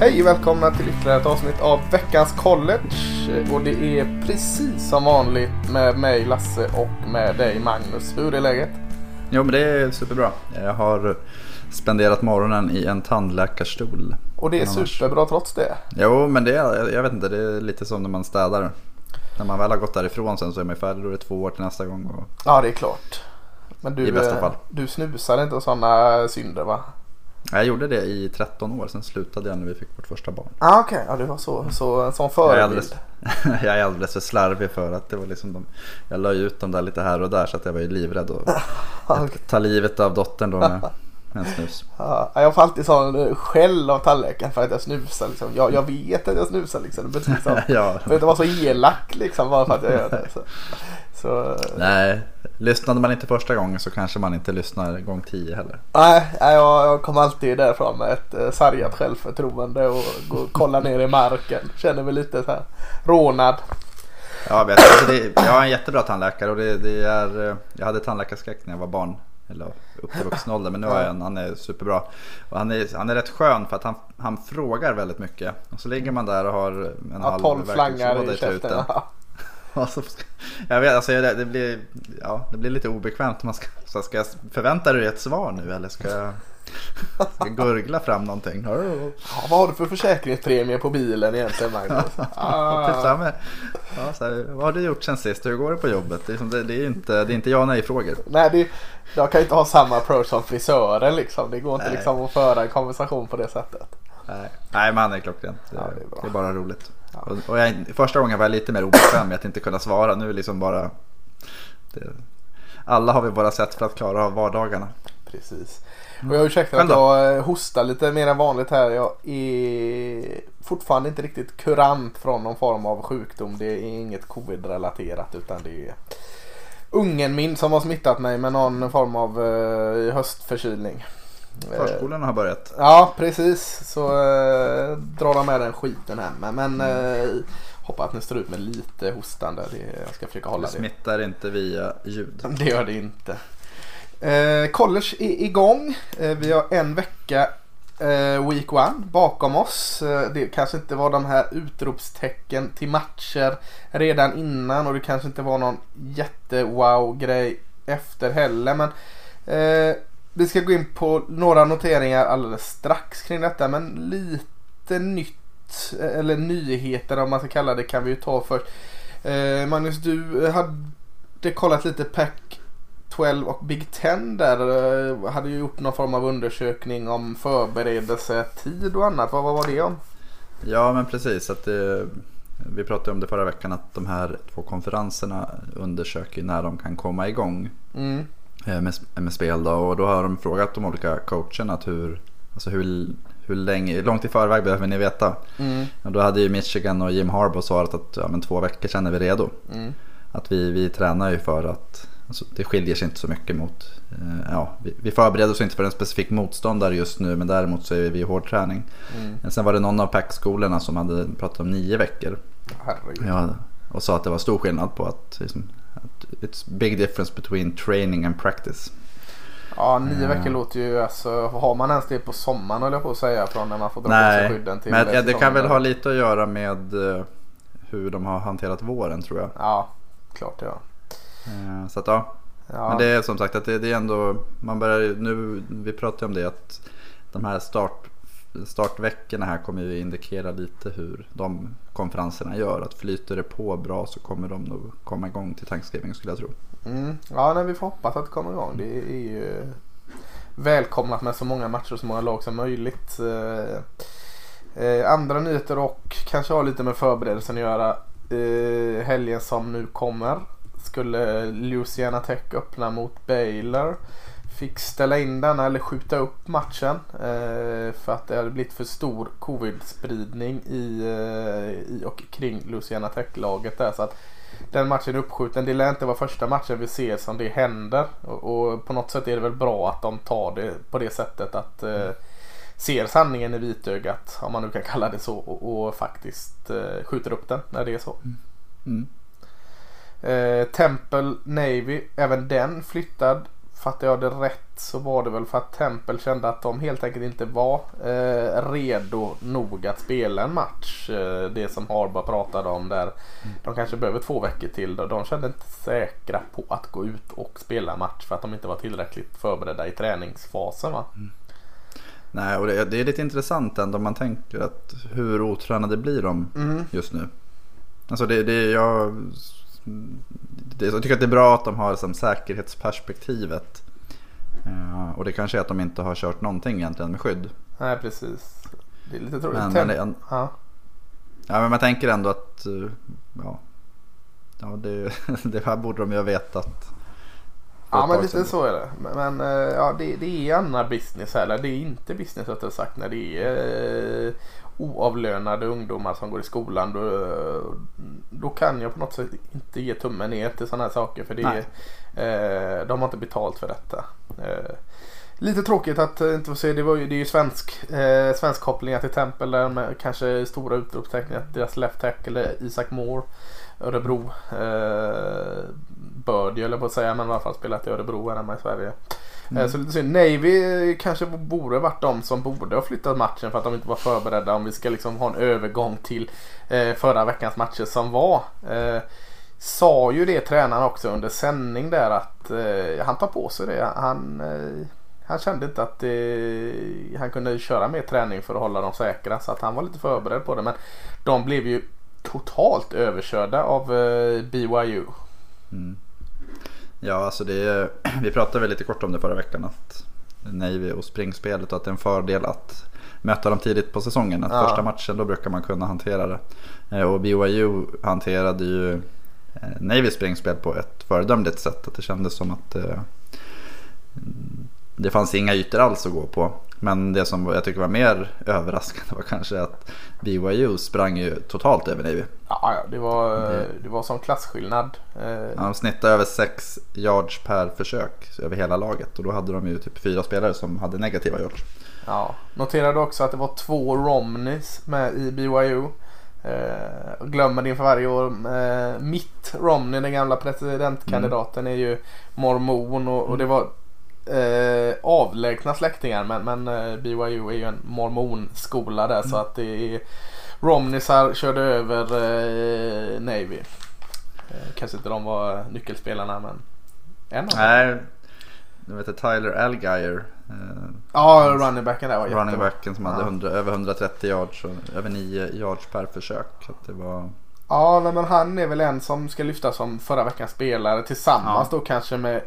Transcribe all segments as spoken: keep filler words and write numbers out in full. Hej och välkomna till ytterligare ett avsnitt av veckans college. Och det är precis som vanligt med mig Lasse och med dig Magnus. Hur är läget? Jo, men det är superbra. Jag har spenderat morgonen i en tandläkarstol. Och det är superbra trots det? Jo, men det är, jag vet inte, det är lite som när man städar. När man väl har gått därifrån sen så är man färdig och det är två år till nästa gång. Och... Ja, det är klart. Men du, i bästa fall. Du snusar inte sådana synder, va? Jag gjorde det i tretton år, sen slutade jag när vi fick vårt första barn. Ah, okej, okay. Ja, det var så, så som förebild. Jag är, alldeles, jag är alldeles för slarvig för att det var liksom de, jag la ut dem där lite här och där så att jag var ju livrädd och okay. Ta livet av dottern då med, med en snus. Ja, jag får alltid sån skäll av tandläkaren för att jag snusar liksom. jag, jag vet att jag snusar liksom. Det liksom, ja. Det var så elak liksom bara för att jag gör det så. Så... Nej, lyssnade man inte första gången så kanske man inte lyssnar gång tio heller. Nej, jag, jag kommer alltid därifrån med ett sargat självförtroende och går och kollar ner i marken. Känner mig lite så här rånad. Ja, vet alltså det, jag är en jättebra tandläkare och det, det är, jag hade tandläkarskräck när jag var barn. Eller upp till vuxenåldern, men nu är han, han är superbra. Och han är, han är rätt skön för att han, han frågar väldigt mycket. Och så ligger man där och har en ja, halv tolv slangar i käften. Alltså, jag vet, alltså det, det, blir, ja, det blir lite obekvämt. Man ska, så ska jag förvänta dig ett svar nu eller ska jag, ska jag gurgla fram någonting? Ja, vad har du för försäkringspremie på bilen egentligen, Magnus? Ah. Ja, så här, vad har du gjort sen sist? Hur går det på jobbet? Det är, liksom, det, det är inte, det är inte ja nej frågor. Nej, det, jag kan inte ha samma approach som frisören liksom. Det går inte liksom att föra en konversation på det sättet. Nej, Nej men han är klockrent. Det, ja, det, det är bara roligt. Ja. Och, och jag, första gången var jag lite mer obekväm med att inte kunna svara. Nu är liksom bara det, alla har vi bara sett för att klara av vardagarna. Precis. Och jag ursäktar att jag hostar lite mer än vanligt här. Jag är fortfarande inte riktigt kurant från någon form av sjukdom. Det är inget covid-relaterat utan det är ungen min som har smittat mig med någon form av eh, höstförkylning. Förskolan har börjat. Ja, precis. Så eh, drar de med den skiten hemma. Men eh, hoppas att ni står ut med lite hostande. Det, jag ska försöka hålla det. Det smittar inte via ljud. Det gör det inte. Eh, college är igång. Eh, vi har en vecka eh, week one bakom oss. Eh, det kanske inte var de här utropstecken till matcher redan innan. Och det kanske inte var någon jättewow-grej efter heller. Men... Eh, vi ska gå in på några noteringar alldeles strax kring detta, men lite nytt, eller nyheter om man ska kalla det, kan vi ju ta först. Eh, Magnus, du hade kollat lite Pac tolv och Big Ten där, hade ju gjort någon form av undersökning om förberedelsetid och annat. Vad, vad var det om? Ja, men precis. Att det, vi pratade om det förra veckan att de här två konferenserna undersöker när de kan komma igång. Mm. Med, med spel då, och då har de frågat de olika coacherna att hur, alltså hur, hur länge, långt i förväg behöver ni veta. Mm. Och då hade ju Michigan och Jim Harbaugh svarat att ja, men två veckor sedan är vi redo. Mm. Att vi, vi tränar ju för att alltså, det skiljer sig inte så mycket mot eh, ja, vi, vi förbereder oss inte för en specifik motståndare just nu, men däremot så är vi i hård träning. Mm. Men sen var det någon av Pac-skolorna som hade pratat om nio veckor ja, och sa att det var stor skillnad på att liksom, it's big difference between training and practice. Ja, nio veckor uh, låter ju alltså, har man ens det på sommaren eller på att säga från när man får dra nej, på sig skydden till. Nej, men det, det kan väl ha lite att göra med uh, hur de har hanterat våren tror jag. Ja, klart ja. Uh, så att ja. ja. Men det är som sagt att det, det är ändå man börjar nu, vi pratar om det att de här start startveckorna här kommer ju indikera lite hur de konferenserna gör, att flyter det på bra så kommer de nog komma igång till Thanksgiving skulle jag tro. Mm. Ja, nej, vi får hoppas att det kommer igång. Det är ju välkomnat med så många matcher och så många lag som möjligt. Andra nyheter och kanske har lite med förberedelsen att göra. Helgen som nu kommer skulle Louisiana Tech öppna mot Baylor. Fick ställa in den eller skjuta upp matchen eh, för att det hade blivit för stor covid-spridning i, eh, i och kring Louisiana Tech-laget där, så att den matchen är uppskjuten. Det lär inte vara första matchen vi ser som det händer, och, och på något sätt är det väl bra att de tar det på det sättet att eh, ser sanningen i vitögat, om man nu kan kalla det så, och, och faktiskt eh, skjuter upp den när det är så. Mm. Mm. Eh, Temple Navy, även den flyttad fattar jag det rätt så var det väl för att Temple kände att de helt enkelt inte var eh, redo nog att spela en match. Eh, det som Harbaugh pratade om där. Mm. De kanske behöver två veckor till. Då. De kände inte säkra på att gå ut och spela match för att de inte var tillräckligt förberedda i träningsfasen, va? Mm. Nej, och det, det är lite intressant ändå om man tänker att hur otränade blir de mm. just nu. Alltså det, det jag... Det, jag tycker att det är bra att de har liksom säkerhetsperspektivet, ja, och det kanske är att de inte har kört någonting egentligen med skydd. Nej, precis. Det är lite tråkigt. Men, men, ja. Ja, men man tänker ändå att ja, ja det, det här borde de ju ha vetat. Ja, men lite så är det. Men, men ja, det, det är annan business här. Eller det är inte business att jag sagt när det är eh, oavlönade ungdomar som går i skolan, då, då kan jag på något sätt inte ge tummen ner till sådana här saker, för det är, eh, de har inte betalt för detta. Eh, lite tråkigt att inte får se, det, var ju, det är ju svensk, eh, svensk kopplingar till Tempel där med kanske stora utropstecken att deras left tackle Isaac Moore, Örebro eh, börd, eller på att säga, men i alla fall spelat i Örebro här i Sverige. Mm. Så lite synd. Navy kanske borde varit de som borde ha flyttat matchen för att de inte var förberedda, om vi ska liksom ha en övergång till eh, förra veckans matcher som var. Eh, sa ju det tränaren också under sändning där att eh, han tar på sig det. Han, eh, han kände inte att eh, han kunde köra mer träning för att hålla dem säkra, så att han var lite förberedd på det. Men de blev ju totalt överkörda av eh, B Y U. Mm. Ja, alltså det, vi pratade väl lite kort om det förra veckan att Navy och springspelet, och att det är en fördel att möta dem tidigt på säsongen, att ja. Första matchen då brukar man kunna hantera det. Och B Y U hanterade ju Navy springspel på ett föredömligt sätt, att det kändes som att eh, det fanns inga ytor alls att gå på. Men det som jag tycker var mer överraskande var kanske att B Y U sprang ju totalt över Navy. Ja, ja det, var, det var som klassskillnad. Ja, de snittade över sex yards per försök över hela laget. Och då hade de ju typ fyra spelare som hade negativa yards. Ja, noterade också att det var två Romneys med i B Y U. Eh, glömmer det inför varje år. Eh, mitt Romney, den gamla presidentkandidaten, mm. är ju mormon, och, och det var... Eh, avlägsna släktingar, men, men eh, B Y U är ju en mormonskola där, mm. så att det är Romneys här körde över eh, Navy. Eh, kanske inte de var nyckelspelarna, men en av Nej, de heter Tyler Allgaier. Eh, ja, running backen där var jättebra. Running backen som hade hundra, över hundratrettio yards och över nio yards per försök. Så att det var... Ja, men han är väl en som ska lyftas som förra veckans spelare tillsammans ja. Då kanske med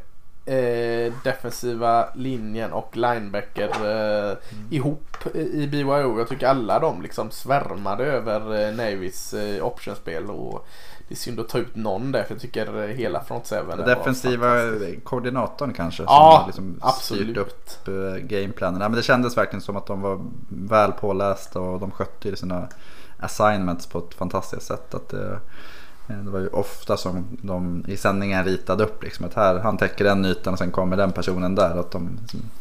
Eh, defensiva linjen och linebacker eh, mm. ihop i B Y O. Jag tycker alla de liksom svärmade över eh, Navys eh, optionspel, och det är synd att ta ut någon där, för jag tycker hela front seven. Defensiva koordinatorn kanske som ja, liksom styrt upp eh, gameplanen. Ja, men det kändes verkligen som att de var väl pålästa, och de skötte sina assignments på ett fantastiskt sätt. Att det eh, Det var ju ofta som de i sändningen ritade upp liksom att här, han täcker den ytan och sen kommer den personen där, att de,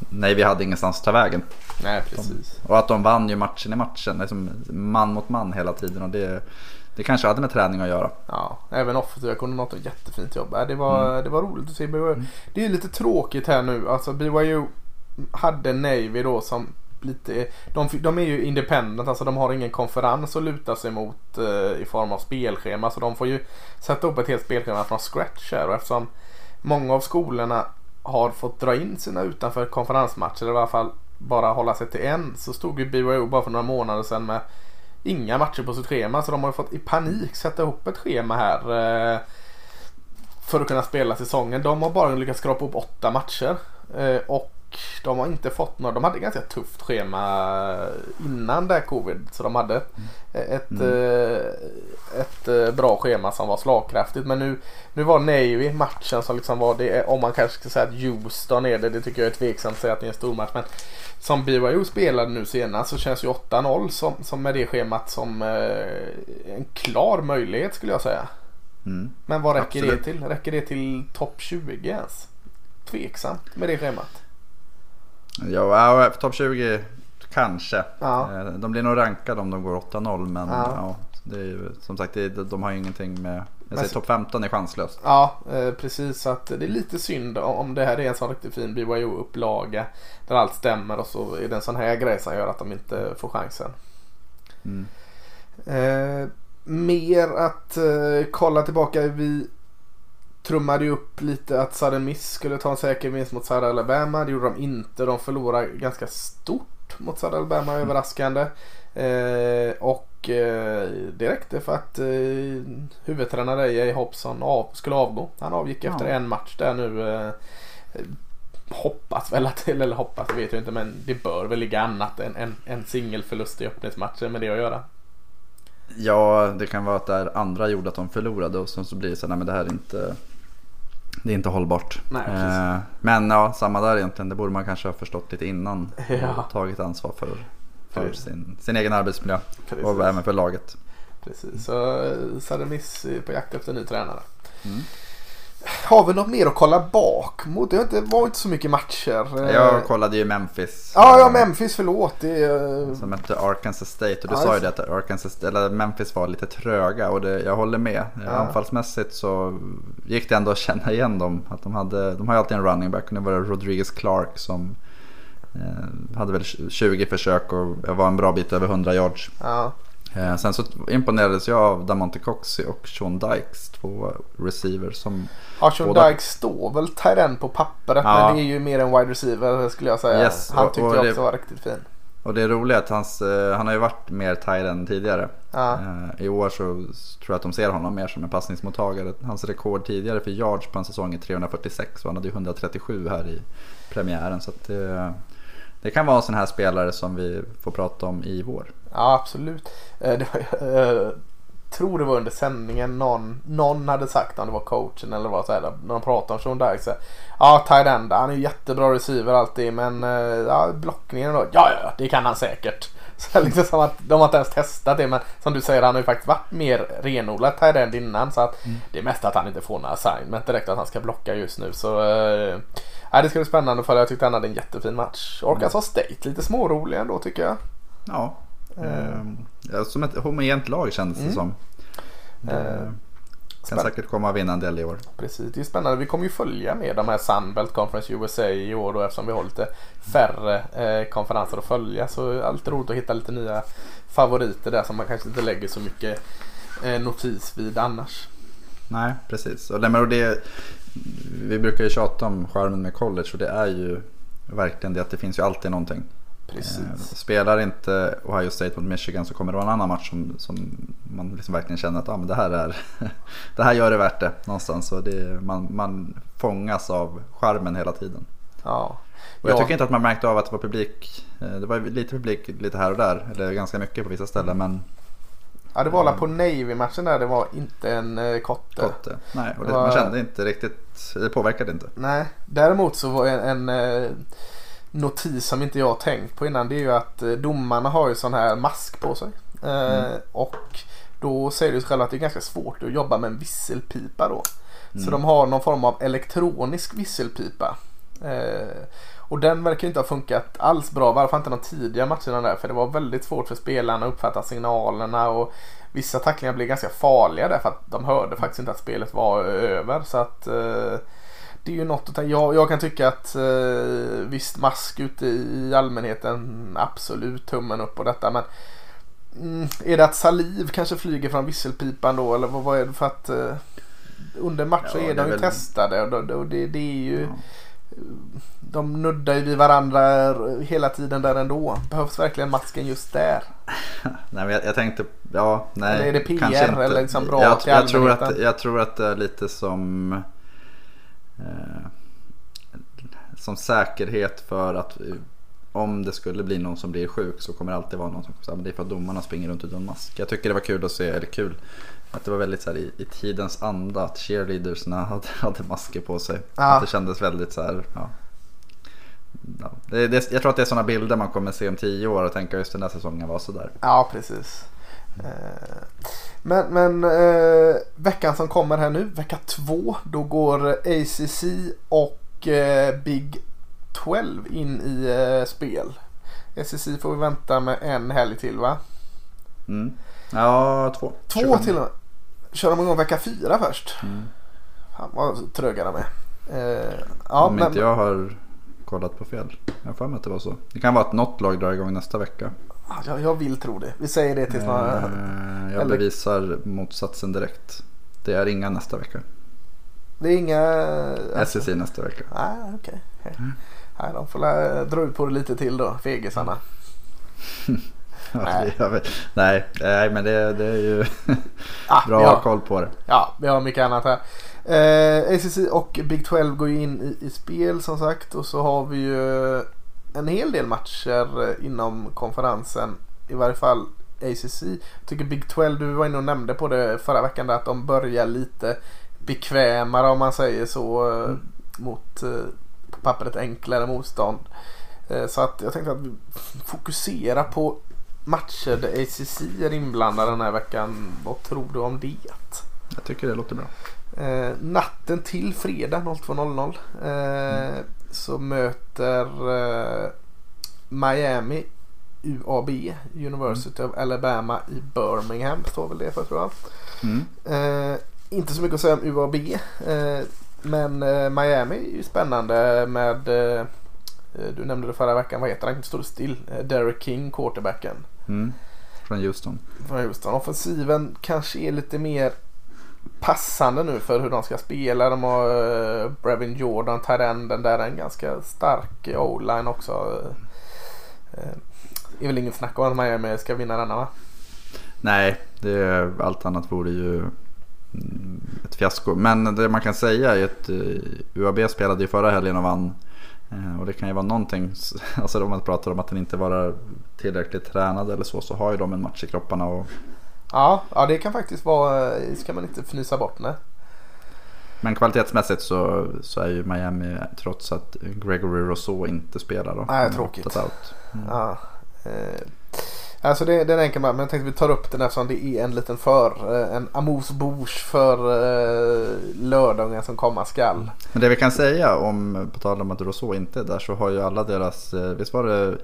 nej vi hade ingenstans att ta vägen. Nej, precis. De, och att de vann ju matchen i matchen liksom man mot man hela tiden, och det, det kanske hade med träning att göra. Ja, även offensiva koordinator, jättefint jobb. Det var, mm. det var roligt att se B Y U. Mm. Det är lite tråkigt här nu, alltså B Y U hade Navy då som lite, de, de är ju independent, alltså de har ingen konferens att luta sig mot eh, i form av spelschema, så de får ju sätta upp ett helt spelschema från scratch här, och eftersom många av skolorna har fått dra in sina utanför konferensmatcher, eller i alla fall bara hålla sig till en, så stod ju B Y O bara för några månader sedan med inga matcher på sitt schema, så de har ju fått i panik sätta ihop ett schema här eh, för att kunna spela säsongen. De har bara lyckats skrapa upp åtta matcher eh, och de har inte fått några, de hade ett ganska tufft schema innan där covid, så de hade ett, mm. ett, ett bra schema som var slagkraftigt, men nu, nu var Navy matchen som liksom var det, om man kanske ska säga att Houston är det, det tycker jag är tveksamt att säga att det är en stor match, men som B Y U spelade nu senast så känns ju åtta noll som, som med det schemat som en klar möjlighet skulle jag säga. Mm. Men vad räcker Absolut. det till? Räcker det till topp tjugo ens? Tveksamt med det schemat. Ja, topp tjugo kanske. Ja. De blir nog rankade om de går åtta noll, men ja. Ja, det är ju, som sagt, de har ju ingenting med Jag säger topp femton är chanslöst. Ja, eh, precis. Så att det är lite synd om det här är en sån riktigt fin B Y O-upplaga där allt stämmer och så är det en sån här grej som gör att de inte får chansen. Mm. Eh, mer att eh, kolla tillbaka. Vi trummade ju upp lite att Southern Miss skulle ta en säker vinst mot Southern Alabama. Det gjorde de inte. De förlorade ganska stort mot Southern Alabama, mm. överraskande. Eh, och eh, direkt för att eh, huvudtränare Jay Hobson av, skulle avgå. Han avgick efter ja. en match där nu. Eh, hoppas väl att, eller hoppas vet jag inte, men det bör väl ligga annat än en, en singelförlust i öppningsmatchen med det att göra. Ja, det kan vara att där andra gjorde att de förlorade och sen så blir det så här, nej, men det här är inte, det är inte hållbart. Nej, eh, men ja, samma där egentligen. Det borde man kanske ha förstått lite innan ja. och tagit ansvar för för sin, sin egen arbetsmiljö. Precis. Och även för laget. Precis, så Southern Miss på jakt efter ny tränare. Mm. Har vi något mer att kolla bak mot? Det har inte varit så mycket matcher. Jag kollade ju Memphis. Ja, ja Memphis, förlåt. Det är... Som hette Arkansas State. Och du ja, sa ju det att Arkansas, eller Memphis var lite tröga. Och det, jag håller med. Ja. Anfallsmässigt så gick det ändå att känna igen dem. Att de, hade, de har ju alltid en running back. Nu var det Rodriguez Clark som... hade väl tjugo försök och var en bra bit över hundra yards. Ja. Sen så imponerades jag av Damonte Coxey och Sean Dykes, två receivers som... Ja, Sean båda... Dykes står väl tight end på pappret, ja. men det är ju mer en wide receiver skulle jag säga. Yes. Han tyckte och, och jag också det... var riktigt fin. Och det är roligt att hans, han har ju varit mer tight end tidigare. Ja. I år så tror jag att de ser honom mer som en passningsmottagare. Hans rekord tidigare för yards på en säsong är tre hundra fyrtiosex och han hade ju hundratrettiosju här i premiären, så att det... Det kan vara en sån här spelare som vi får prata om i vår. Ja, absolut. Det var, jag tror det var under sändningen någon, någon hade sagt om det var coachen eller vad så här, när de pratade om Sean Dykes. Ja, tight end, han är ju jättebra receiver alltid, men ja, blockningen då, ja, ja, det kan han säkert. Så liksom som att de har inte ens testat det, men som du säger, han har ju faktiskt varit mer renodlat tight end innan, så att mm. det är mest att han inte får några assignment direkt att han ska blocka just nu, så... Nej, det ska bli spännande för jag tyckte han hade en jättefin match. Arkansas State, lite smårolig ändå tycker jag. Ja, eh, som ett homogent lag kändes det mm. som. Det eh, kan spä- säkert komma att vinna en del i år. Precis, det är spännande. Vi kommer ju följa med de här Sunbelt Conference U S A i år då, eftersom vi har lite färre eh, konferenser att följa. Så allt är roligt att hitta lite nya favoriter där som man kanske inte lägger så mycket eh, notis vid annars. Nej, precis. Och det, det, vi brukar ju tjata om skärmen med college och det är ju verkligen det att det finns ju alltid någonting. Precis. Spelar inte Ohio State mot Michigan så kommer det vara en annan match som, som man liksom verkligen känner att ah, men det, här är, det här gör det värt det någonstans. Så det, man, man fångas av skärmen hela tiden. Ja. Och jag ja. tycker inte att man märkte av att det var publik. Det var lite publik lite här och där, eller ganska mycket på vissa ställen, men... Ja, det var alla på Navy-matchen där, det var inte en kotte. kotte. Nej, och det, man kände inte riktigt, det påverkade inte. Nej, däremot så var en, en notis som inte jag har tänkt på innan, det är ju att domarna har ju sån här mask på sig. Mm. Och då säger du själv att det är ganska svårt att jobba med en visselpipa då. Mm. Så de har någon form av elektronisk visselpipa. Och den verkar inte ha funkat alls bra. Varför inte de tidiga matcherna där? För det var väldigt svårt för spelarna att uppfatta signalerna. Och vissa tacklingar blev ganska farliga där, för att de hörde faktiskt inte att spelet var över. Så att eh, det är ju något att ta- jag, jag kan tycka att eh, visst, mask ute i allmänheten, absolut tummen upp på detta. Men mm, är det att saliv kanske flyger från visselpipan då? Eller vad, vad är det för att eh, under matcher ja, är de ju väl... testade. Och, och, och det, det är ju... Ja. De nuddar ju vid varandra hela tiden där ändå. Behövs verkligen masken just där? Nej, men jag, jag tänkte ja, nej, eller är det P R kanske inte. Eller liksom bra jag, jag, tror att, jag tror att det är lite som eh, som säkerhet för att om det skulle bli någon som blir sjuk så kommer det alltid vara någon som säger men det är för att domarna springer runt utan mask. Jag tycker det var kul att se, eller kul att det var väldigt så här, i, i tidens anda att cheerleadersna hade, hade masker på sig. Ja. Att det kändes väldigt så här ja. Ja. Det, det, jag tror att det är sådana bilder man kommer se om tio år och tänka just den här säsongen var så där. Ja, precis. Men, men eh, veckan som kommer här nu, vecka två, då går A C C och eh, Big tolv in i eh, spel. A C C får vi vänta med en helg till, va? Mm. Ja, två. Två till och med. kör de igång vecka fyra först. Mm. Fan vad trögar de är. Eh, ja, Om men... inte jag har kollat på fel. Jag får med att det var så. Det kan vara att något lag drar igång nästa vecka. Jag, jag vill tro det. Vi säger det tills man... Eh, jag eller... bevisar motsatsen direkt. Det är inga nästa vecka. Det är inga... S E C nästa vecka. Ah, okej. Okay. Mm. Nej, de får lä- dra ut på det lite till då. Fegisarna. Nej. Nej, nej, men det, det är ju ah, bra har, koll på det. Ja, vi har mycket annat här. eh, A C C och Big tolv går ju in i, i spel som sagt. Och så har vi ju en hel del matcher inom konferensen, i varje fall A C C. Jag tycker Big tolv, du var inne och nämnde på det förra veckan där, att de börjar lite bekvämare om man säger så. Mm. Mot på pappret enklare motstånd. eh, Så att jag tänkte att vi fokuserar på matcher där A C C är inblandade den här veckan. Vad tror du om det? Jag tycker det låter bra. Eh, natten till fredag noll två noll noll eh, mm. så möter eh, Miami U A B, University mm. of Alabama i Birmingham, står väl det för tror jag. Mm. Eh, inte så mycket att säga om U A B, eh, men eh, Miami är ju spännande med eh, du nämnde det förra veckan, vad heter han? Stod still. D'Eriq King, quarterbacken. Mm. Från Houston. Från Houston. Offensiven kanske är lite mer passande nu för hur de ska spela. De har uh, Brevin Jordan, Tarenden där, en ganska stark O-line också. Det uh, är väl ingen snack om att Miami ska vinna denna, va? Nej, det är, allt annat vore ju ett fiasko. Men det man kan säga är att U A B spelade ju förra helgen och vann. Och det kan ju vara någonting, alltså om man pratar om att den inte var tillräckligt tränad eller så, så har ju de en match i kropparna och... ja, ja, det kan faktiskt vara, ska man inte fnysa bort, nej. Men kvalitetsmässigt så, så är ju Miami, trots att Gregory Rousseau inte spelar då. Nej, tråkigt. Mm. Ja, eh, alltså det, det är en enkel match, men jag tänkte vi tar upp den eftersom det är en liten för, en amosbouche för eh, lördagen som komma skall. Men det vi kan säga om, på tal om att Rousseau inte är där, så har ju alla deras, visst var det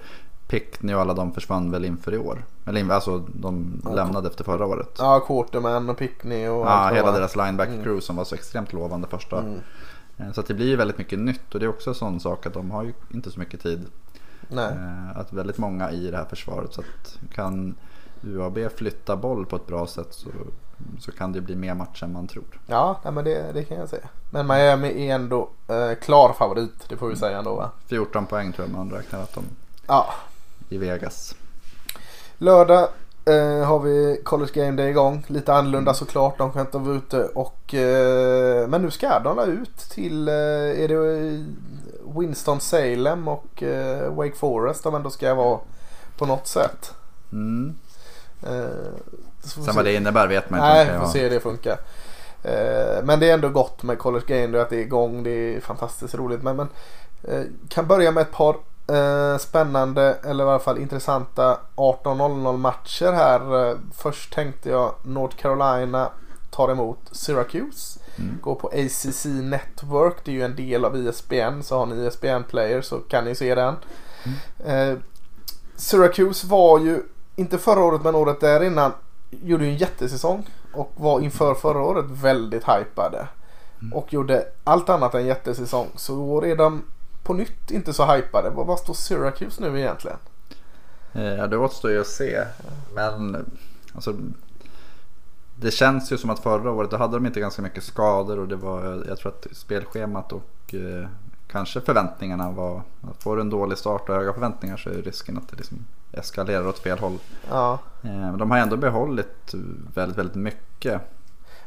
Pickney och alla de försvann väl inför i år, eller alltså de lämnade efter förra året. Ja, Quarterman och Pickney och ja, hela deras lineback crew mm. som var så extremt lovande första. Mm. Så att det blir ju väldigt mycket nytt, och det är också en sån sak att de har ju inte så mycket tid. Nej. Att väldigt många i det här försvaret, så att kan U A B flytta boll på ett bra sätt, så, så kan det bli mer match än man tror. Ja, nej, men det, det kan jag säga. Men Miami är ändå eh, klar favorit, det får vi säga ändå, va? fjorton poäng tror jag man räknar att de ja. I Vegas. Lördag eh, har vi College Game Day igång. Lite annorlunda såklart, de kan inte vara ute och, eh, men nu ska de ut till eh, är det Winston-Salem och eh, Wake Forest, de ändå ska vara på något sätt. Mm. Eh, Sen vad det innebär vet man inte. Nej, vi får se hur det funkar. Eh, men det är ändå gott med College Game Day, att det är igång, det är fantastiskt roligt. Men, men eh, kan börja med ett par Eh, spännande eller i alla fall intressanta arton noll noll matcher här. Eh, först tänkte jag North Carolina tar emot Syracuse. Mm. Går på A C C Network, det är ju en del av E S P N, så har ni E S P N-player så kan ni se den. Mm. eh, Syracuse var ju inte förra året men året där innan gjorde ju en jättesäsong och var inför förra året väldigt hypade. Mm. Och gjorde allt annat än jättesäsong, så redan på nytt inte så hypade. Vad står Syracuse nu egentligen? Ja, det återstår ju att se. Men alltså, det känns ju som att förra året då hade de inte ganska mycket skador, och det var, jag tror att spelschemat och eh, kanske förväntningarna var, får du en dålig start och höga förväntningar så är risken att det liksom eskalerar åt fel håll. Ja. Eh, men de har ändå behållit väldigt, väldigt mycket.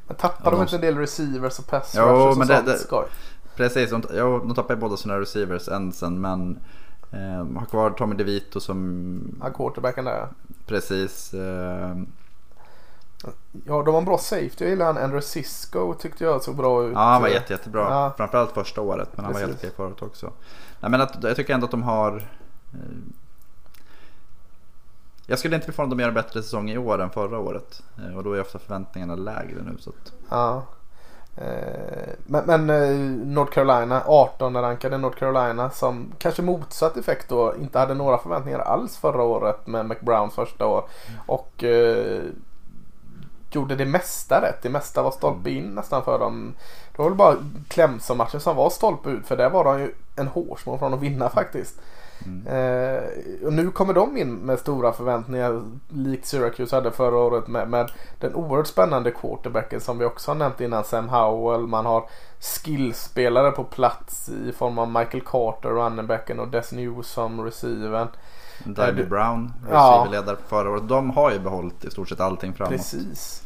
Men tappar ja, de inte en del receivers och pass rushers och sånt det, skoj? Precis, ja, de tappar ju båda sina receivers än sen, men eh, har kvar Tommy DeVito som... ja, quarterbacken där. Precis. Eh... Ja, de var en bra safety. Jag gillar han, Andrew Sisko tyckte jag såg bra ut. Ja, han var jätte, jättebra. Ja. Framförallt första året, men precis. Han var jättebra förra året också. Nej, men att, jag tycker ändå att de har... Eh... Jag skulle inte bli förvånad om de gör en bättre säsong i år än förra året. Eh, och då är ofta förväntningarna lägre nu. Så att... ja. Men, men North Carolina arton rankade North Carolina, som kanske motsatt effekt då, inte hade några förväntningar alls förra året med McBrowns första år. Mm. Och eh, gjorde det mesta rätt. Det mesta var stolpe in nästan för dem. Det var väl bara Clemson-matchen som var stolpe ut, för där var de ju en hårsmån från att vinna faktiskt. Mm. Eh, och nu kommer de in med stora förväntningar likt Syracuse hade förra året med, med den oerhört spännande quarterbacken som vi också har nämnt innan, Sam Howell. Man har skillspelare på plats i form av Michael Carter, runningbacken, och Des New som receiver. Davey Brown, receiverledare ja. Förra året. De har ju behållit i stort sett allting framåt. Precis.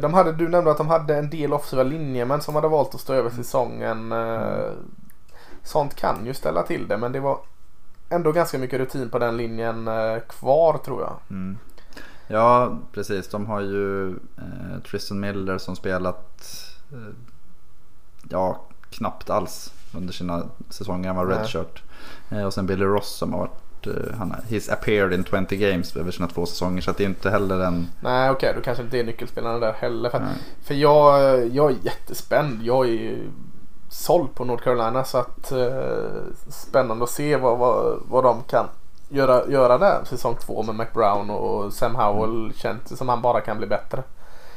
De hade, du nämnde att de hade en del offensiva linjer men som hade valt att stå över säsongen. Mm. Sånt kan ju ställa till det, men det var ändå ganska mycket rutin på den linjen kvar, tror jag. Mm. Ja, precis. De har ju eh, Tristan Miller som spelat eh, ja, knappt alls under sina säsonger. Han var redshirt. Eh, och sen Billy Ross som har varit eh, han har, he's appeared in twenty games över sina två säsonger, så att det är inte heller en... Nej, okej. Okay, då kanske inte är nyckelspelarna där heller. För, att, för jag, jag är jättespänd. Jag är såld på North Carolina, så att eh, spännande att se vad, vad, vad de kan göra, göra där säsong två med McBrown och Sam Howell. Mm. Känns som han bara kan bli bättre.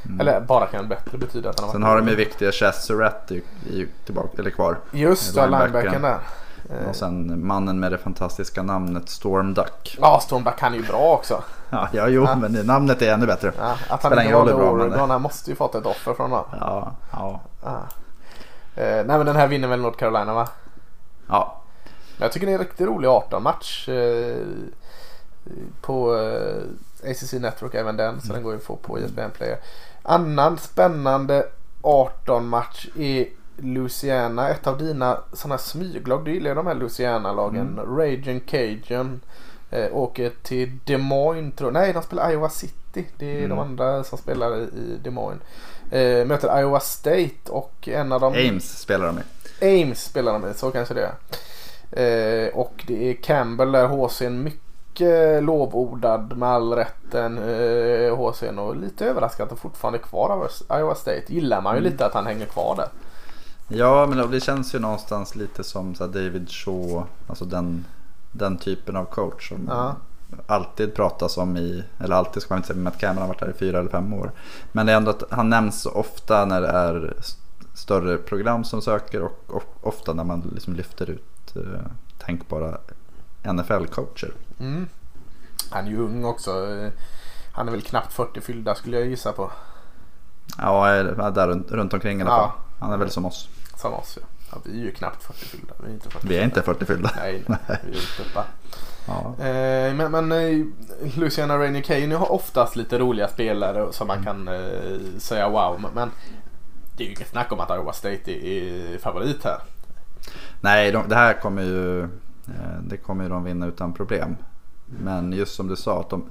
Mm. Eller bara kan bli bättre betyder att han har... Sen har de ju viktiga Chester Surrett i, i, tillbaka, eller kvar. Just det, linebacken där. Och sen mannen med det fantastiska namnet Storm Duck. Ja, Storm Duck kan ju bra också. Ja, ja jo, ja. Men namnet är ännu bättre. Ja, att han inte var det bra, han måste ju fått ett offer från honom. Ja, ja. ja. Nej, men den här vinner väl North Carolina, va? Ja. Jag tycker det är en riktigt rolig arton-match eh, på eh, A C C Network även den, så mm. den går ju att få på E S P N Player. Annan spännande arton-match är Louisiana, ett av dina sådana smyglag. Du gillar de här Louisiana-lagen. Mm. Ragin' Cajun eh, åker till Des Moines, tror jag. Nej, de spelar Iowa City. Det är mm. de andra som spelar i Des Moines. Eh, möter Iowa State och en av dem... Ames spelar de i. Ames spelar de i, så kanske det är. Eh, och det är Campbell där, H C N, mycket lovordad med all rätten. Eh, H C N, och lite överraskad att han fortfarande är kvar av Iowa State. Gillar man ju mm. lite att han hänger kvar där. Ja, men det känns ju någonstans lite som så här David Shaw, alltså den, den typen av coach som... Uh-huh. alltid pratas om i, eller alltid ska man inte säga, med att Cameron har varit här i fyra eller fem år. Men det är ändå att han nämns ofta när det är större program som söker, och, och ofta när man liksom lyfter ut uh, tänkbara N F L-coacher. Mm. Han är ju ung också. Han är väl knappt fyrtio fyllda, skulle jag gissa på. Ja, där runt, runt omkring i alla fall. Ja. Han är väl som oss. Som oss, ja. Ja, vi är ju knappt fyrtio fyllda. Vi är inte fyrtio, vi är inte fyrtio fyllda. Nej, nej. Vi är uppe. Ja. Eh, men, men eh, Louisiana Ragin' Cajun har oftast lite roliga spelare som man kan eh, säga wow, men, men det är ju inget snack om att Iowa State är, är favorit här. Nej, de, det här kommer ju eh, det kommer ju de vinna utan problem. Men just som du sa att de,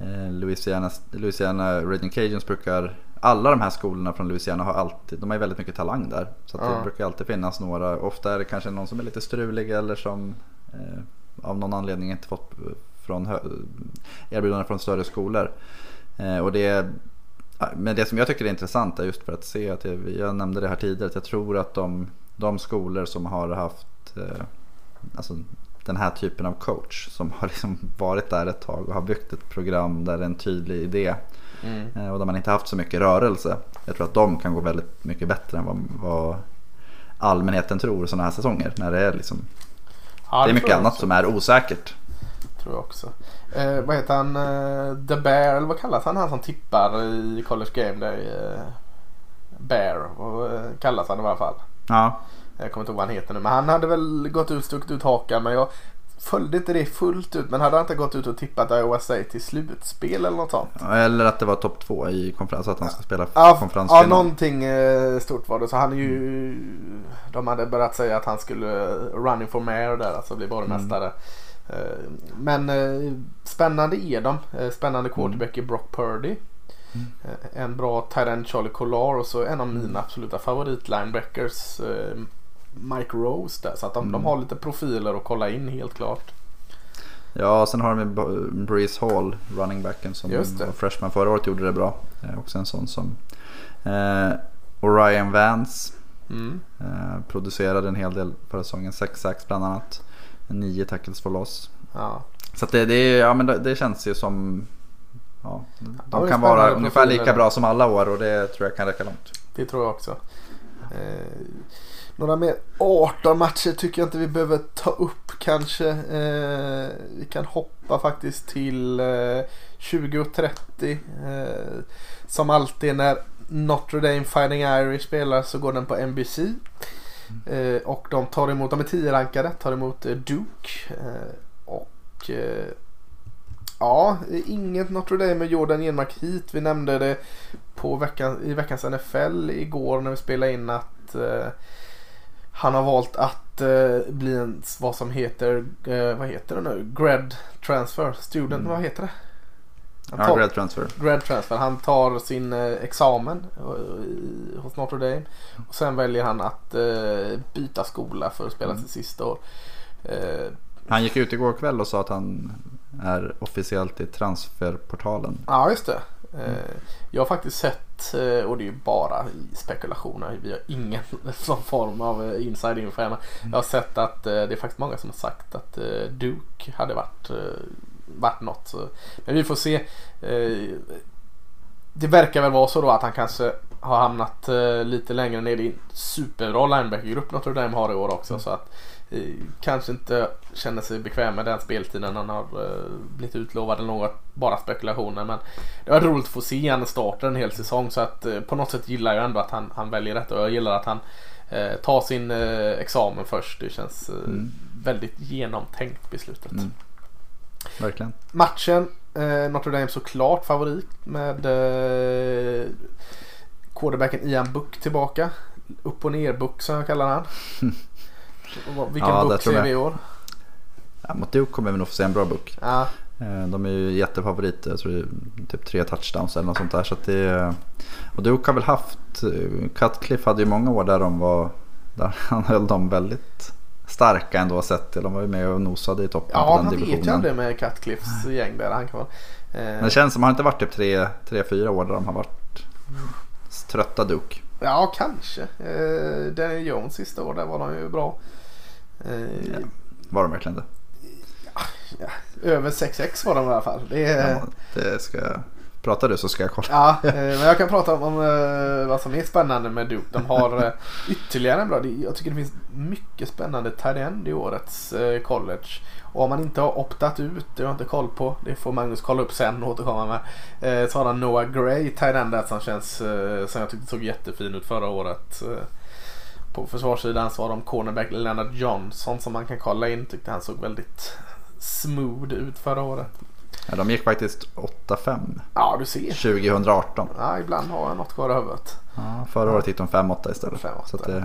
eh, Louisiana, Louisiana Ragin' Cajuns brukar... Alla de här skolorna från Louisiana har alltid... De har ju väldigt mycket talang där, så att ja. Det brukar alltid finnas några. Ofta är det kanske någon som är lite strulig eller som... Eh, av någon anledning inte fått från hö- erbjudanden från större skolor. Eh, och det, men det som jag tycker är intressant är just för att se att jag, jag nämnde det här tidigare, att jag tror att de, de skolor som har haft eh, alltså den här typen av coach som har liksom varit där ett tag och har byggt ett program där det är en tydlig idé mm. eh, och där man inte haft så mycket rörelse, jag tror att de kan gå väldigt mycket bättre än vad, vad allmänheten tror sådana här säsonger när det är liksom... Ja, det är mycket annat också som är osäkert. Tror jag också. Eh, vad heter han? The Bear, eller vad kallas han? Han som tippar i College Game där, eh, Bear och, eh, kallas han i alla fall. Ja. Jag kommer inte ihåg vad han heter nu, men han hade väl gått ut, stuckit ut hakan, men jag följde inte det fullt ut, men hade han inte gått ut och tippat Iowa State till slutspel eller något sånt? Ja, eller att det var topp två i konferens, att han ska spela ja, konferensfinal. Ja, någonting stort var det, så han är ju... De hade börjat säga att han skulle running for mayor där, alltså bli borgmästare. Mm. Men spännande är de. Spännande quarterback mm. i Brock Purdy. Mm. En bra tight end, Charlie Collar, och så en av mina absoluta favoritlinebackers, Mike Rose där, så att de, mm. de har lite profiler att kolla in helt klart. Ja, sen har de Breeze Hall, running backen som var freshman förra året, gjorde det bra. Också en sån som eh, Orion Vance mm. eh, producerade en hel del förra säsongen, sex sacks bland annat, nio tackles för loss. Ja. Så att det, det, ja, men det, det känns ju som ja, de ja, kan vara ungefär lika bra som alla år, och det tror jag kan räcka långt. Det tror jag också. Eh, några mer arton matcher tycker jag inte vi behöver ta upp kanske. Eh, vi kan hoppa faktiskt till eh, tjugo och trettio. Eh, som alltid när Notre Dame Fighting Irish spelar så går den på N B C. Mm. Eh, och de tar emot, de är tio-rankade, tar emot eh, Duke. Eh, och eh, ja, inget Notre Dame med Jordan Genmark hit. Vi nämnde det på veckan, i veckans N F L igår när vi spelade in att eh, han har valt att eh, bli en, vad som heter, eh, vad heter det nu? Grad transfer, student, mm. vad heter det? Han tar, ja, grad transfer. Grad transfer. Han tar sin eh, examen eh, hos Notre Dame och sen väljer han att eh, byta skola för att spela mm. sitt sista år. Eh, han gick ut igår kväll och sa att han är officiellt i transferportalen. Ja, just det. Mm. Jag har faktiskt sett, och det är ju bara spekulationer, vi har ingen sån form av inside info. Jag har sett att det är faktiskt många som har sagt att Duke hade varit, varit något. Men vi får se. Det verkar väl vara så då att han kanske har hamnat lite längre ner i en superbra linebacker-grupp Notre Dame har i år också, mm. så att kanske inte känner sig bekväm med den speltiden han har blivit utlovad eller något, bara spekulationer, men det var roligt att få se han starta en hel säsong, så att på något sätt gillar jag ändå att han, han väljer rätt, och jag gillar att han eh, tar sin eh, examen först. Det känns eh, mm. väldigt genomtänkt beslutet. Mm. Verkligen. Matchen, eh, Notre Dame såklart favorit med eh, quarterbacken Ian Book tillbaka, upp och ner Book som jag kallar han. Vilken ja, Book ser vi i år? Ja, mot Duke kommer vi nog få se en bra Book. Ja. De är ju jättefavoriter, jag tror det är typ tre touchdowns eller något sånt där, så att det, och Duke har väl haft, Cutcliffe hade ju många år där de var, där han höll dem väldigt starka ändå sett till. De var ju med och nosade i toppen, ja, på den divisionen. Ja, han vet ju med Cutcliffes gäng där han kan. Men det känns som han inte varit typ tre, tre, fyra år där de har varit trötta Duke. Ja, kanske. Den är Jones sista år, där var de ju bra. Ja, var de verkligen det? Ja, ja. Över sex x var de i alla fall. Det, är... ja, det ska prata du så ska jag kolla. Ja, men jag kan prata om, om vad som är spännande med Duke. De har ytterligare en bra. Jag tycker det finns mycket spännande tight end i årets college. Och om man inte har optat ut, det har jag inte koll på, det får Magnus kolla upp sen och återkomma med. Eh, så har han Noah Gray, tight end där, som känns, eh, som jag tyckte såg jättefin ut förra året. Eh, på försvarssidan så har de cornerback Leonard Johnson som man kan kolla in, tyckte han såg väldigt smooth ut förra året. Ja, de gick faktiskt åtta fem. Ja, du ser. tjugo arton. Ja, ibland har jag något kvar i huvudet. Ja, förra året gick de fem åtta istället. fem åtta. Så att, eh,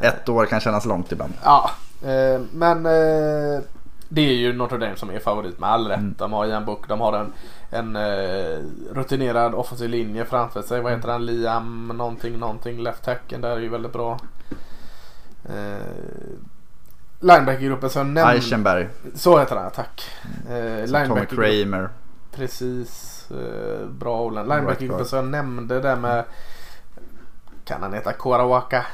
ett år kan kännas långt ibland. Ja. Eh, men eh, det är ju Notre Dame som är favorit med all rätt. Mm. De har Ian Book, de har en, en eh, rutinerad offensiv linje framför sig. Vad heter han? Liam någonting, någonting. Left tacken där är ju väldigt bra. Eh, linebacker-gruppen som nämnde... Eichenberg. Så heter han, tack. Mm. Eh, Tommy Kramer. Precis. Eh, bra Olen. Linebacker-gruppen som jag nämnde där med... Kan han heta Korawaka?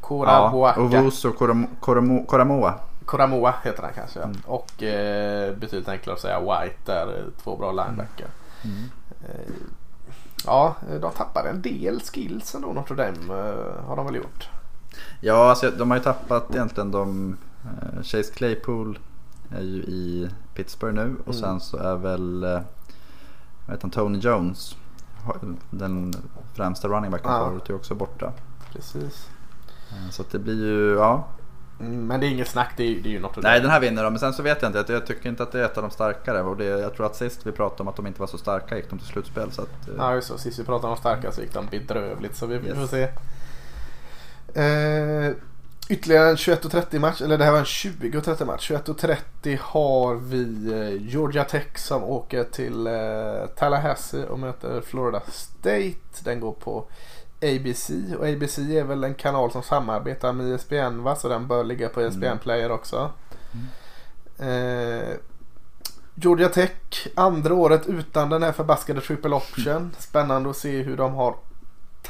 Koramoa. Ja, Ovuso Koramoa. Koramoa. Koramoa heter han kanske. Mm. Och eh, betydligt enklare att säga White där, två bra linebacker. Mm. Eh, ja, de tappade en del skills ändå, Notre Dame eh, har de väl gjort. Ja, alltså, de har ju tappat egentligen de, eh, Chase Claypool är ju i Pittsburgh nu, och mm. sen så är väl eh, jag vet inte, Tony Jones, den främsta running backen, ja. Förut är också borta. Precis. Så det blir ju, ja. Men det är inget snack, det är, det är ju något. Nej, den här vinner de, men sen så vet jag inte, jag, jag tycker inte att det är ett av de starkare, och det, jag tror att sist vi pratade om att de inte var så starka, gick de till slutspel, så att, ja, just så, sist vi pratade om de starka så gick de bedrövligt, så vi yes. får se. eh, Ytterligare en tjugoett och trettio match, eller det här var en tjugo och trettio match. Tjugoett och trettio har vi Georgia Tech som åker till eh, Tallahassee och möter Florida State. Den går på A B C, och A B C är väl en kanal som samarbetar med E S P N, va? Så den bör ligga på E S P N Player också. Mm. Eh, Georgia Tech, andra året utan den här förbaskade triple option. Spännande att se hur de har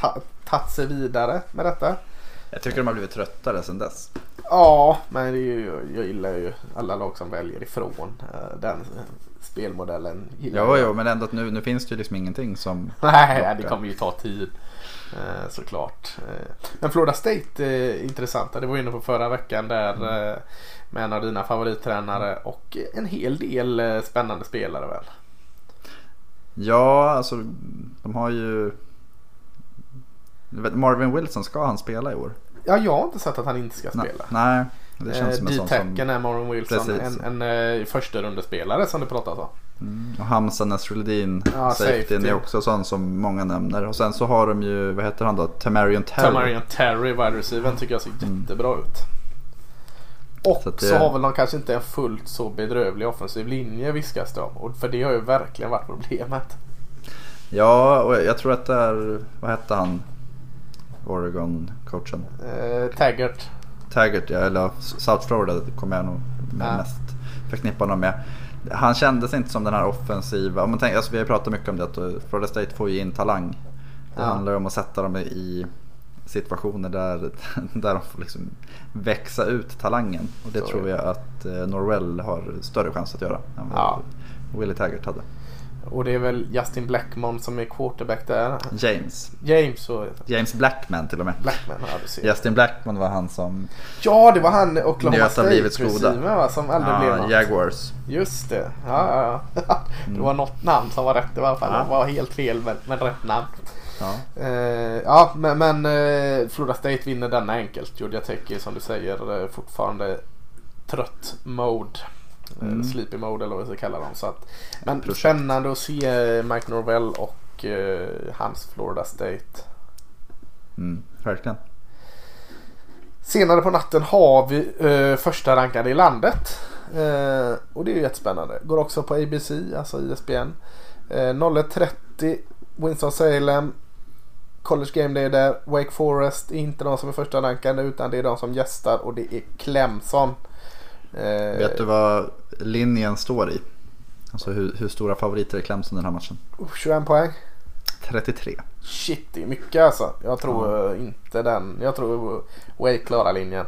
ta- tagit sig vidare med detta. Jag tycker de har blivit tröttare sedan dess. Ja, men det är ju, jag gillar ju alla lag som väljer ifrån den spelmodellen. Ja, jo, men ändå att nu, nu finns det ju liksom ingenting som... Nej, det kommer ju ta tid, såklart. Men Florida State är intressanta. Det var ju inne på förra veckan där mm. med en av dina favorittränare och en hel del spännande spelare väl. Ja, alltså de har ju... Marvin Wilson, ska han spela i år? Ja, jag har inte sett att han inte ska spela. Nej, det känns som en sån som... D-tecken är Marvin Wilson, en, en, en första rundespelare som du pratade om. Mm. Och Hamza Nasruddin, ja, safety, är också sån som många nämner. Och sen så har de ju, vad heter han då? Tamarion Terry. Tamarion Terry, wide receiver, tycker jag ser mm. jättebra ut. Och så, det... så har väl de kanske inte en fullt så bedrövlig offensiv linje, viskas det om. Och för det har ju verkligen varit problemet. Ja, och jag tror att det är, vad heter han? Oregon-coachen eh, Taggart Taggart, ja, eller South Florida kommer jag nog med ah. mest förknippa honom med. Han kändes inte som den här offensiva, om man tänker, alltså vi har pratat mycket om det, att Florida State får ju in talang. Det ah. handlar om att sätta dem i situationer där, där de får liksom växa ut talangen. Och det Sorry. tror jag att Norwell har större chans att göra än ah. vad Willie Taggart hade. Och det är väl Justin Blackmon som är quarterback där. James James, och... James Blackman till och med. Blackman, ja, Justin Blackman var han som... Ja, det var han och Oklahoma State-receiver som aldrig ja, blev något. Jaguars. Just det, ja, ja. Det var något namn som var rätt i alla fall. Ja. Det var helt fel, men, men rätt namn. Ja, uh, ja men, men uh, Florida State vinner denna enkelt. Georgia Tech är, som du säger, fortfarande trött mode. Mm. Sleepy mode eller vad vi ska kalla dem, så att, men Projekt. Spännande att se Mike Norvell och eh, hans Florida State. Mm, verkligen. Senare på natten har vi eh, första rankade i landet, eh, och det är ju jättespännande. Går också på A B C, alltså I S B N. eh, noll ett trettio Winston-Salem College Game Day där. Wake Forest är inte de som är första rankade, utan det är de som gästar, och det är Clemson. Eh, Vet du vad linjen står i? Alltså hur, hur stora favoriter är Clemson den här matchen? tjugoett poäng. trettiotre. Shit, det är mycket alltså. Jag tror mm. inte den. Jag tror Wake klarar linjen.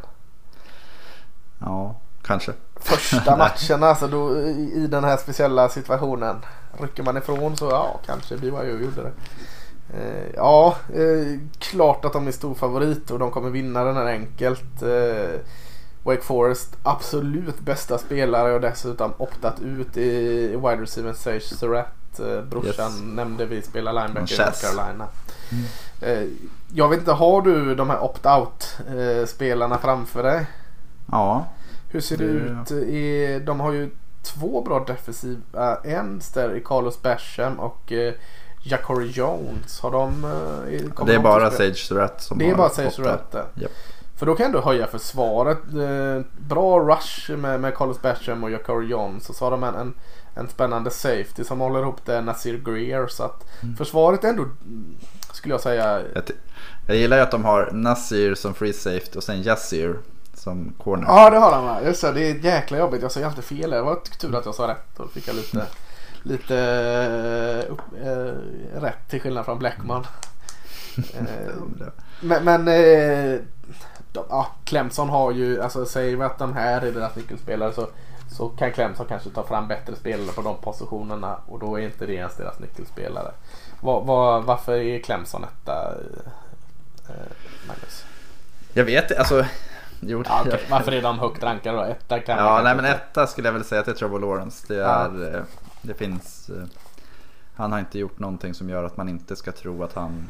Ja, kanske. Första matchen alltså, då, i den här speciella situationen. Rycker man ifrån så ja, kanske blir vad jag gjorde det. Eh, ja, eh, klart att de är stor favorit och de kommer vinna den här enkelt. Eh, Wake Forest, absolut bästa spelare, och dessutom optat ut i wide receiver Sage Surratt. Brorsan yes. nämnde vi, spelar linebacker i North Carolina. Mm. Jag vet inte, har du de här opt-out-spelarna framför dig? Ja. Hur ser det, det ut? De har ju två bra defensiva ends där i Carlos Basham och Ja'Cory Jones. Har de, det är bara Sage Surratt som det har opt-out. Det är bara Sage Surratt. Yep. För då kan du höja försvaret. Eh, bra rush med, med Carlos Basham och Ja'Cory Jones. Och så har de en, en, en spännande safety som håller ihop det, Nasir Greer. Så att mm. försvaret ändå, skulle jag säga... Jag, t- jag gillar ju att de har Nasir som free safety och sen Yassir som corner. Ja, det har de här. Just det, det är jäkla jobbigt. Jag sa ju alltid fel. Det var tur att jag sa rätt. Då fick jag lite, mm. lite upp, äh, rätt till skillnad från Blackman. Mm. eh, men... men eh, De, ja, Clemson har ju, alltså säger vi att de här är deras nyckelspelare, så, så kan Clemson kanske ta fram bättre spelare på de positionerna, och då är inte det ens deras nyckelspelare. Var, var, varför är Clemson detta, eh, Magnus? Jag vet, alltså jo, ja, okay. Varför är de högt rankade då? Etta kan ja, nej, men etta skulle jag väl säga att det är Trevor Lawrence. Det, är, ja. det finns, han har inte gjort någonting som gör att man inte ska tro att han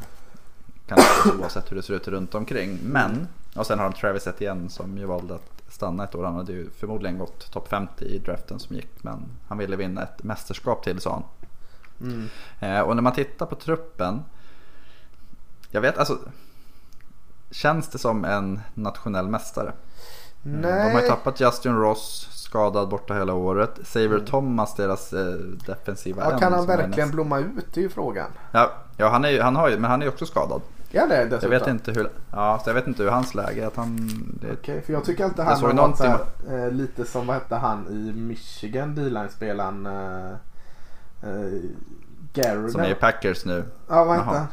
kan, oavsett hur det ser ut runt omkring. Men och sen har de Travis Etienne som ju valde att stanna ett år. Han hade ju förmodligen gått topp femtio i draften som gick, men han ville vinna ett mästerskap till, sa han. Mm. eh, Och när man tittar på truppen, jag vet, alltså, känns det som en nationell mästare? Nej. Eh, de har ju tappat Justin Ross, skadad borta hela året. Saver mm. Thomas, deras eh, defensiva, ja, kan han verkligen blomma ut, det är ju frågan. Ja, ja han, är ju, han har ju, men han är ju också skadad. Ja, det är jag vet inte hur ja, så jag vet inte hur hans läge att han det, okay, för jag tycker inte han har något så här, eh, lite som vad hette han i Michigan, D-line-spelaren eh, eh, Gary som är i Packers nu. Ja, vad heter han?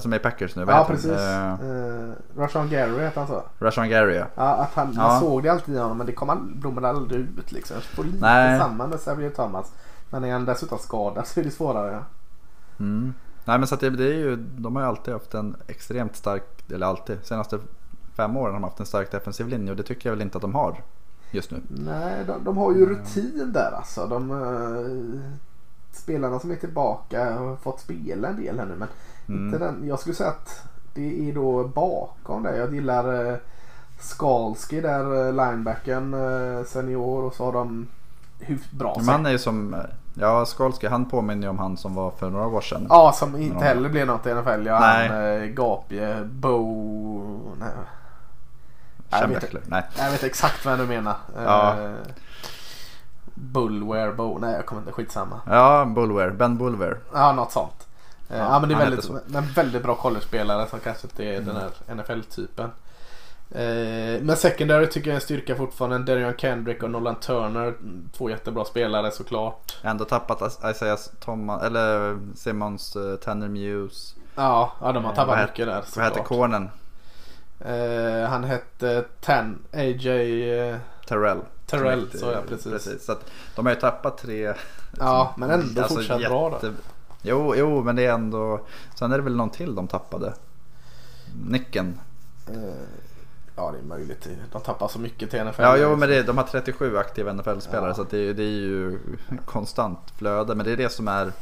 som är Packers nu. Ja, precis. Uh, Rushen Gary heter han så. Rushen Gary, ja. Ja, att han, man ja. såg det alltid i honom, men det kom all, blommade aldrig ut liksom. På lite Nej. samman med Xavier Thomas. Men när han dessutom skadad så är det svårare. Mm. Nej, men så att det, det är ju, de har ju alltid haft en extremt stark, eller alltid, senaste fem åren har de haft en stark defensiv linje, och det tycker jag väl inte att de har just nu. Nej, de, de har ju rutin där alltså. De uh, spelarna som är tillbaka har fått spela en del här nu, men mm. inte den, jag skulle säga att det är då bakom det. Jag gillar uh, Skalski där, uh, linebacken, uh, senior, och så har de hyfsat bra. Men han är ju som, ja, Skalski, han påminner ju om han som var för några år sedan. Ja, som inte några... heller blev något i alla fall. Ja, nej. Han uh, Gapje, Bo... Nej. Jag vet, nej. jag vet exakt vad du menar. Ja. Uh, Bullware Bow. Nej, jag kommer inte, skitsamma. Ja, Bullware, Ben Bullware. Ja, något sånt. Ja, uh, ja men det är väldigt, en väldigt bra college-spelare som kanske inte är mm. den här N F L-typen. Uh, men secondary tycker jag är en styrka fortfarande. Darion Kendrick och Nolan Turner, två jättebra spelare såklart. Ändå tappat Isaiah Thomas eller Simmons, uh, Tanner Muse. Ja, ja, de har tappat uh, mycket där. Vad heter cornern? Uh, han hette Tan A J uh, Terrell. Terrell heter, så ja, precis. precis. Så att de har ju tappat tre. Ja, som, men ändå alltså fortsatt jätte... bra då. Jo, jo, men det är ändå. Sen är det väl någon till de tappade. Nicken. Uh, ja, det är möjligt. De tappar så mycket till N F L. Ja, jo, men det, de har trettiosju aktiva N F L-spelare, ja. Så att det, det är ju konstant flöde. Men det är det som är.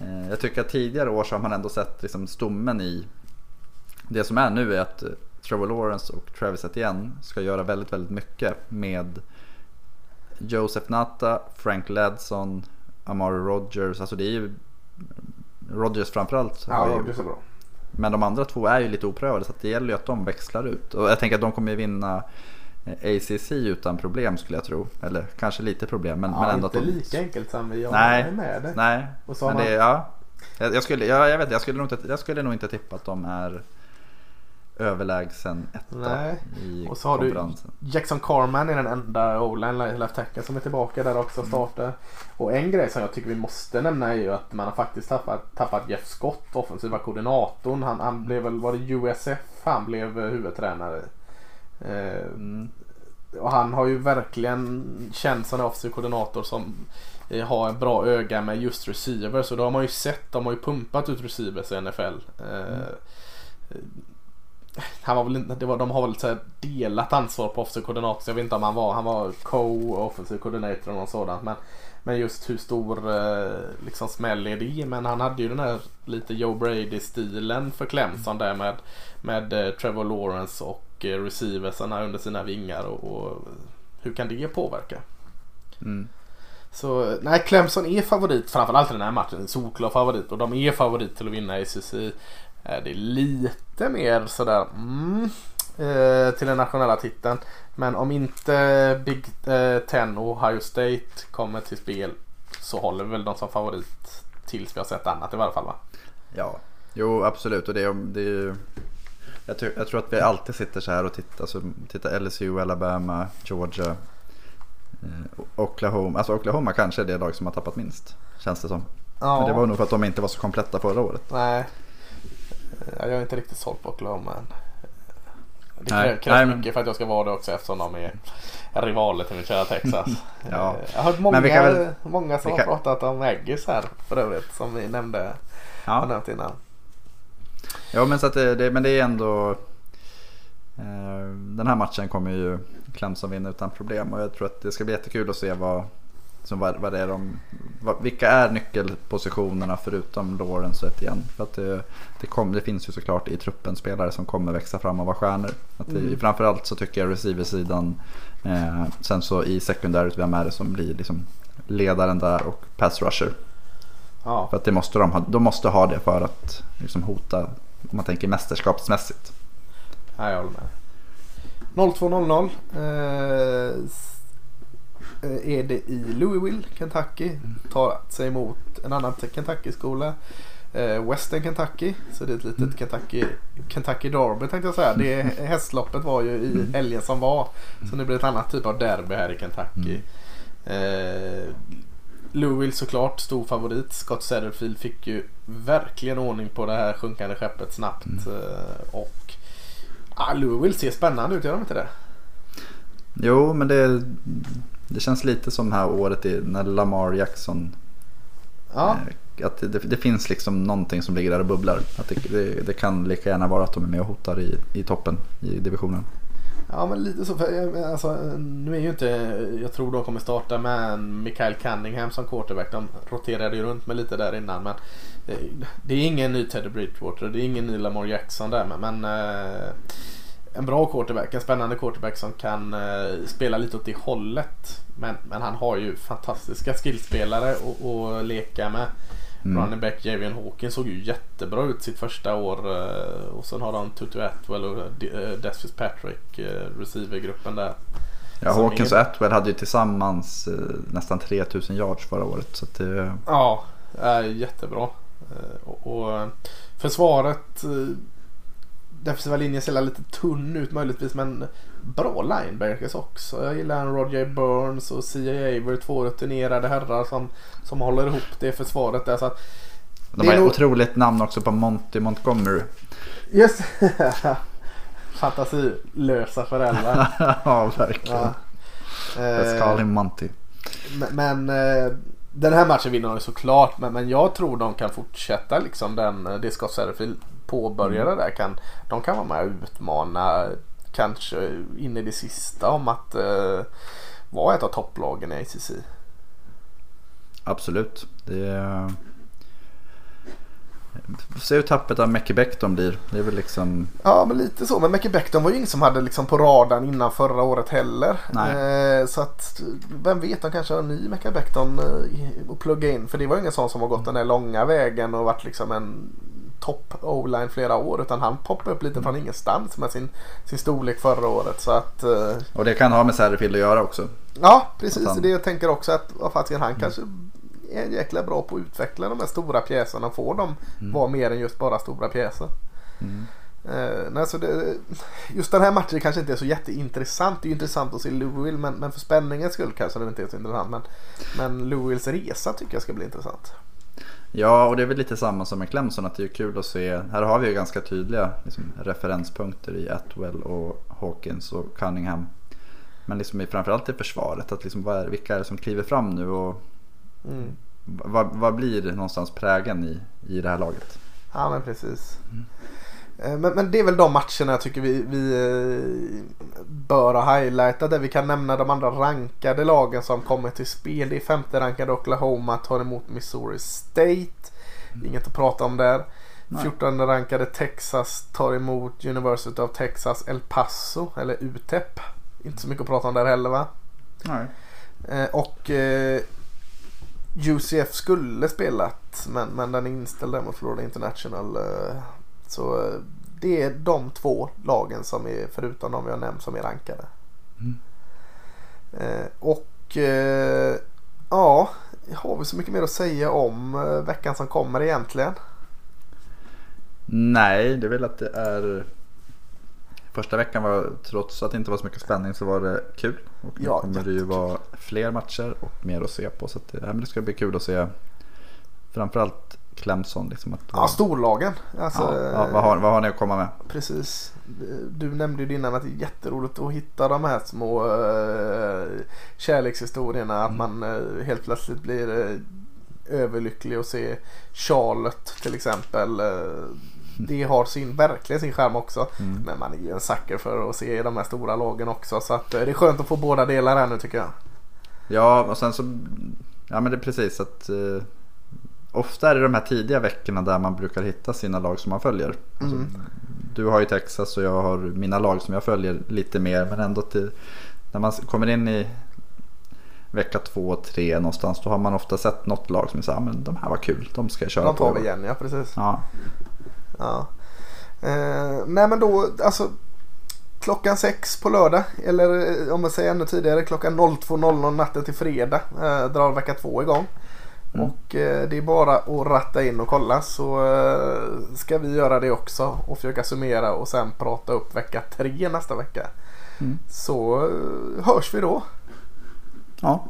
Eh, jag tycker att tidigare år så har man ändå sett liksom stommen i. Det som är nu är att Trevor Lawrence och Travis Etienne ska göra väldigt, väldigt mycket med Joseph Nata, Frank Ledson, Amari Rodgers. Alltså det är ju Rodgers framförallt. Ja, Rodgers är bra. Men de andra två är ju lite oprövade, så att det gäller ju att de växlar ut. Och jag tänker att de kommer vinna A C C utan problem, skulle jag tro. Eller kanske lite problem, men, ja, men ändå inte att de... lika enkelt som vi gör nej, med det. Nej, och så men man... det, ja. Jag, jag, skulle, jag, jag vet jag skulle nog inte, jag skulle nog inte tippa att de är överlägsen etta. Nej. I och så har du Jackson Carman är den enda O-line left tackle som är tillbaka där också och startar. Mm. Och en grej som jag tycker vi måste nämna är ju att man har faktiskt tappat, tappat Jeff Scott, offensiva koordinatorn. Han, han blev väl, var det U S F han blev huvudtränare i. Ehm, och han har ju verkligen känt som en offensiv koordinator som har en bra öga med just receivers. Så då har man ju sett, de har ju pumpat ut receivers i N F L. Ehm, mm. Han var väl inte, det var, de har väl så här delat ansvar på offensiv koordinator. Jag vet inte om han var, han var co-offensiv koordinator och något sådant, men, men just hur stor liksom smäll är det. Men han hade ju den här lite Joe Brady-stilen för Clemson där med, med Trevor Lawrence och receiversarna under sina vingar, och, och hur kan det påverka? Mm. Så nej, Clemson är favorit framförallt i den här matchen, en solklar favorit, och de är favorit till att vinna A C C. Det är lite mer sådär mm, eh, till den nationella titeln. Men om inte Big eh, Ten och Ohio State kommer till spel, så håller väl de som favorit tills vi har sett annat i varje fall, va? Ja, jo absolut. Och det, det är ju, jag, tror, jag tror att vi alltid sitter så här och tittar, alltså, tittar L S U, Alabama, Georgia, eh, Oklahoma. Alltså Oklahoma kanske är det lag som har tappat minst, känns det som. Ja. Men det var nog för att de inte var så kompletta förra året. Nej. Jag är inte riktigt såld på Oklahoma. Det krävs nej, mycket nej. för att jag ska vara det också, eftersom de är rivaler till min kära Texas. Ja. Jag har hört många, väl, många som kan... har pratat om Aggies här för övrigt, som vi nämnde, ja. nämnde innan. Ja, men, så att det, det, men det är ändå eh, den här matchen kommer ju Clemson vinna utan problem, och jag tror att det ska bli jättekul att se vad, som, vad, vad det är de, vad, vilka är nyckelpositionerna förutom Lawrence och Etienne. För att det, det, kom, det finns ju såklart i truppen spelare som kommer växa fram och vara stjärnor. Att det, mm. framförallt så tycker jag receiversidan, eh, sen så i sekundäret, vem är det som blir liksom ledaren där, och pass rusher. Ja. För att det måste de ha, de måste ha det för att liksom hota, om man tänker mästerskapsmässigt. Ja, jag håller med. noll två noll noll eh, är det i Louisville, Kentucky, tar sig emot en annan Kentucky-skola, Western Kentucky, så det är ett litet Kentucky, Kentucky Derby tänkte jag säga. Det hästloppet var ju i helgen som var, så nu blir det ett annat typ av derby här i Kentucky. Mm. Louisville såklart, stor favorit. Scott Satterfield fick ju verkligen ordning på det här sjunkande skeppet snabbt. Mm. Och ah, Louisville ser spännande ut, gör de inte det? Jo, men det, det känns lite som här året när Lamar Jackson... Ja. Att det, det finns liksom någonting som ligger där och bubblar. Att det, det, det kan lika gärna vara att de är med och hotar i, i toppen i divisionen. Ja, men lite så. För, alltså, nu är ju inte, jag tror de kommer starta med Mikael Cunningham som quarterback. De roterade ju runt med lite där innan, men det, det är ingen ny Teddy Bridgewater, det är ingen ny Lamar Jackson där, men, men eh, en bra quarterback, en spännande quarterback som kan eh, spela lite åt det hållet. Men, men han har ju fantastiska skillspelare att leka med. Mm. Running back Javion Hawkins såg ju jättebra ut sitt första år, och sen har de Tutu Atwell och Des Fitzpatrick, receivergruppen där. Ja, Hawkins är... och Atwell hade ju tillsammans nästan tretusen yards förra året, så det... Ja, är jättebra. Och försvaret, defensiva linjen ser lite tunn ut möjligtvis, men bra linebackers också. Jag gillar Roger Burns och C J Aver, två rutinerade herrar som, som håller ihop det försvaret där, så att de har ett nog... otroligt namn också på Monty Montgomery. Yes. Fantasilösa föräldrar. Ja, verkligen. Ja. Let's call him Monty. Men, men den här matchen vinner de såklart, men, men jag tror de kan fortsätta liksom den, det Scott Satterfield påbörjade där, kan, de kan vara med och utmana kanske in i det sista om att eh, vara ett av topplagen i A C C. Absolut. Det är... se hur tappet av Mackie Beckton blir. Det är väl liksom... Ja, men lite så. Men Mackie Beckton var ju ingen som hade liksom på radarn innan förra året heller. Eh, så att vem vet, de kanske har en ny Mackie Beckton eh, att plugga in. För det var ju ingen sån som har gått den här långa vägen och varit liksom en topp O-line flera år, utan han poppade upp lite från ingenstans med sin, sin storlek förra året, så att, och det kan ha med Satterfield att göra också. Ja, precis, han... det jag tänker också att han mm. kanske är jäkla bra på att utveckla de här stora pjäserna, får dem mm. vara mer än just bara stora pjäser. Mm. Eh, nej, så det, just den här matchen kanske inte är så jätteintressant. Det är ju intressant att se Louisville, men, men för spänningens skull kanske det inte är så intressant, men, men Louisvilles resa tycker jag ska bli intressant. Ja, och det är väl lite samma som med Clemson, att det är kul att se. Här har vi ju ganska tydliga liksom, referenspunkter i Atwell och Hawkins och Cunningham. Men liksom framförallt i försvaret, att liksom, vad är, vilka är det som kliver fram nu och mm. vad, vad blir någonstans prägen i, i det här laget? Ja, men precis. Mm. Men, men det är väl de matcherna jag tycker vi, vi bör ha highlightat. Där vi kan nämna de andra rankade lagen som kommer till spel. Det är femte rankade Oklahoma tar emot Missouri State. Inget att prata om där. fjortonde rankade Texas tar emot University of Texas El Paso, eller U T E P. Inte så mycket att prata om där heller, va? Nej. Och U C F skulle spelat, men, men den är inställd där mot Florida International. Så det är de två lagen som är, förutom de vi har nämnt, som är rankade. Mm. Eh, och eh, ja, har vi så mycket mer att säga om eh, veckan som kommer egentligen? Nej, det är väl att det är... Första veckan var, trots att det inte var så mycket spänning, så var det kul. Och nu ja, kommer det ju vara fler matcher och mer att se på. Så att, ja, men det ska bli kul att se framförallt Clemson liksom, att ja, storlagen alltså, ja, ja, vad, har, vad har ni att komma med? Precis, du nämnde ju innan att det är jätteroligt att hitta de här små äh, kärlekshistorierna, mm. att man äh, helt plötsligt blir äh, överlycklig och se Charlotte till exempel. äh, Det har sin, verkligen sin skärm också. Mm. Men man är ju en sucker för att se de här stora lagen också, så att, äh, det är skönt att få båda delar här nu, tycker jag. Ja, och sen så ja, men det är precis att äh... ofta är det de här tidiga veckorna där man brukar hitta sina lag som man följer. Alltså, mm. du har ju Texas och jag har mina lag som jag följer lite mer. Men ändå till, när man kommer in i vecka två och tre någonstans, då har man ofta sett något lag som är så här, men de här var kul, de ska jag köra de på. De tar vi igen, ja precis. Ja. Ja. Eh, nej men då, alltså klockan sex på lördag, eller om man säger ännu tidigare, klockan noll två noll noll natten till fredag eh, drar vecka två igång. Mm. Och eh, det är bara att ratta in och kolla, så eh, ska vi göra det också och försöka summera och sen prata upp vecka tre nästa vecka. Mm. Så eh, hörs vi då. Ja.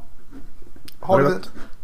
Ha det gott.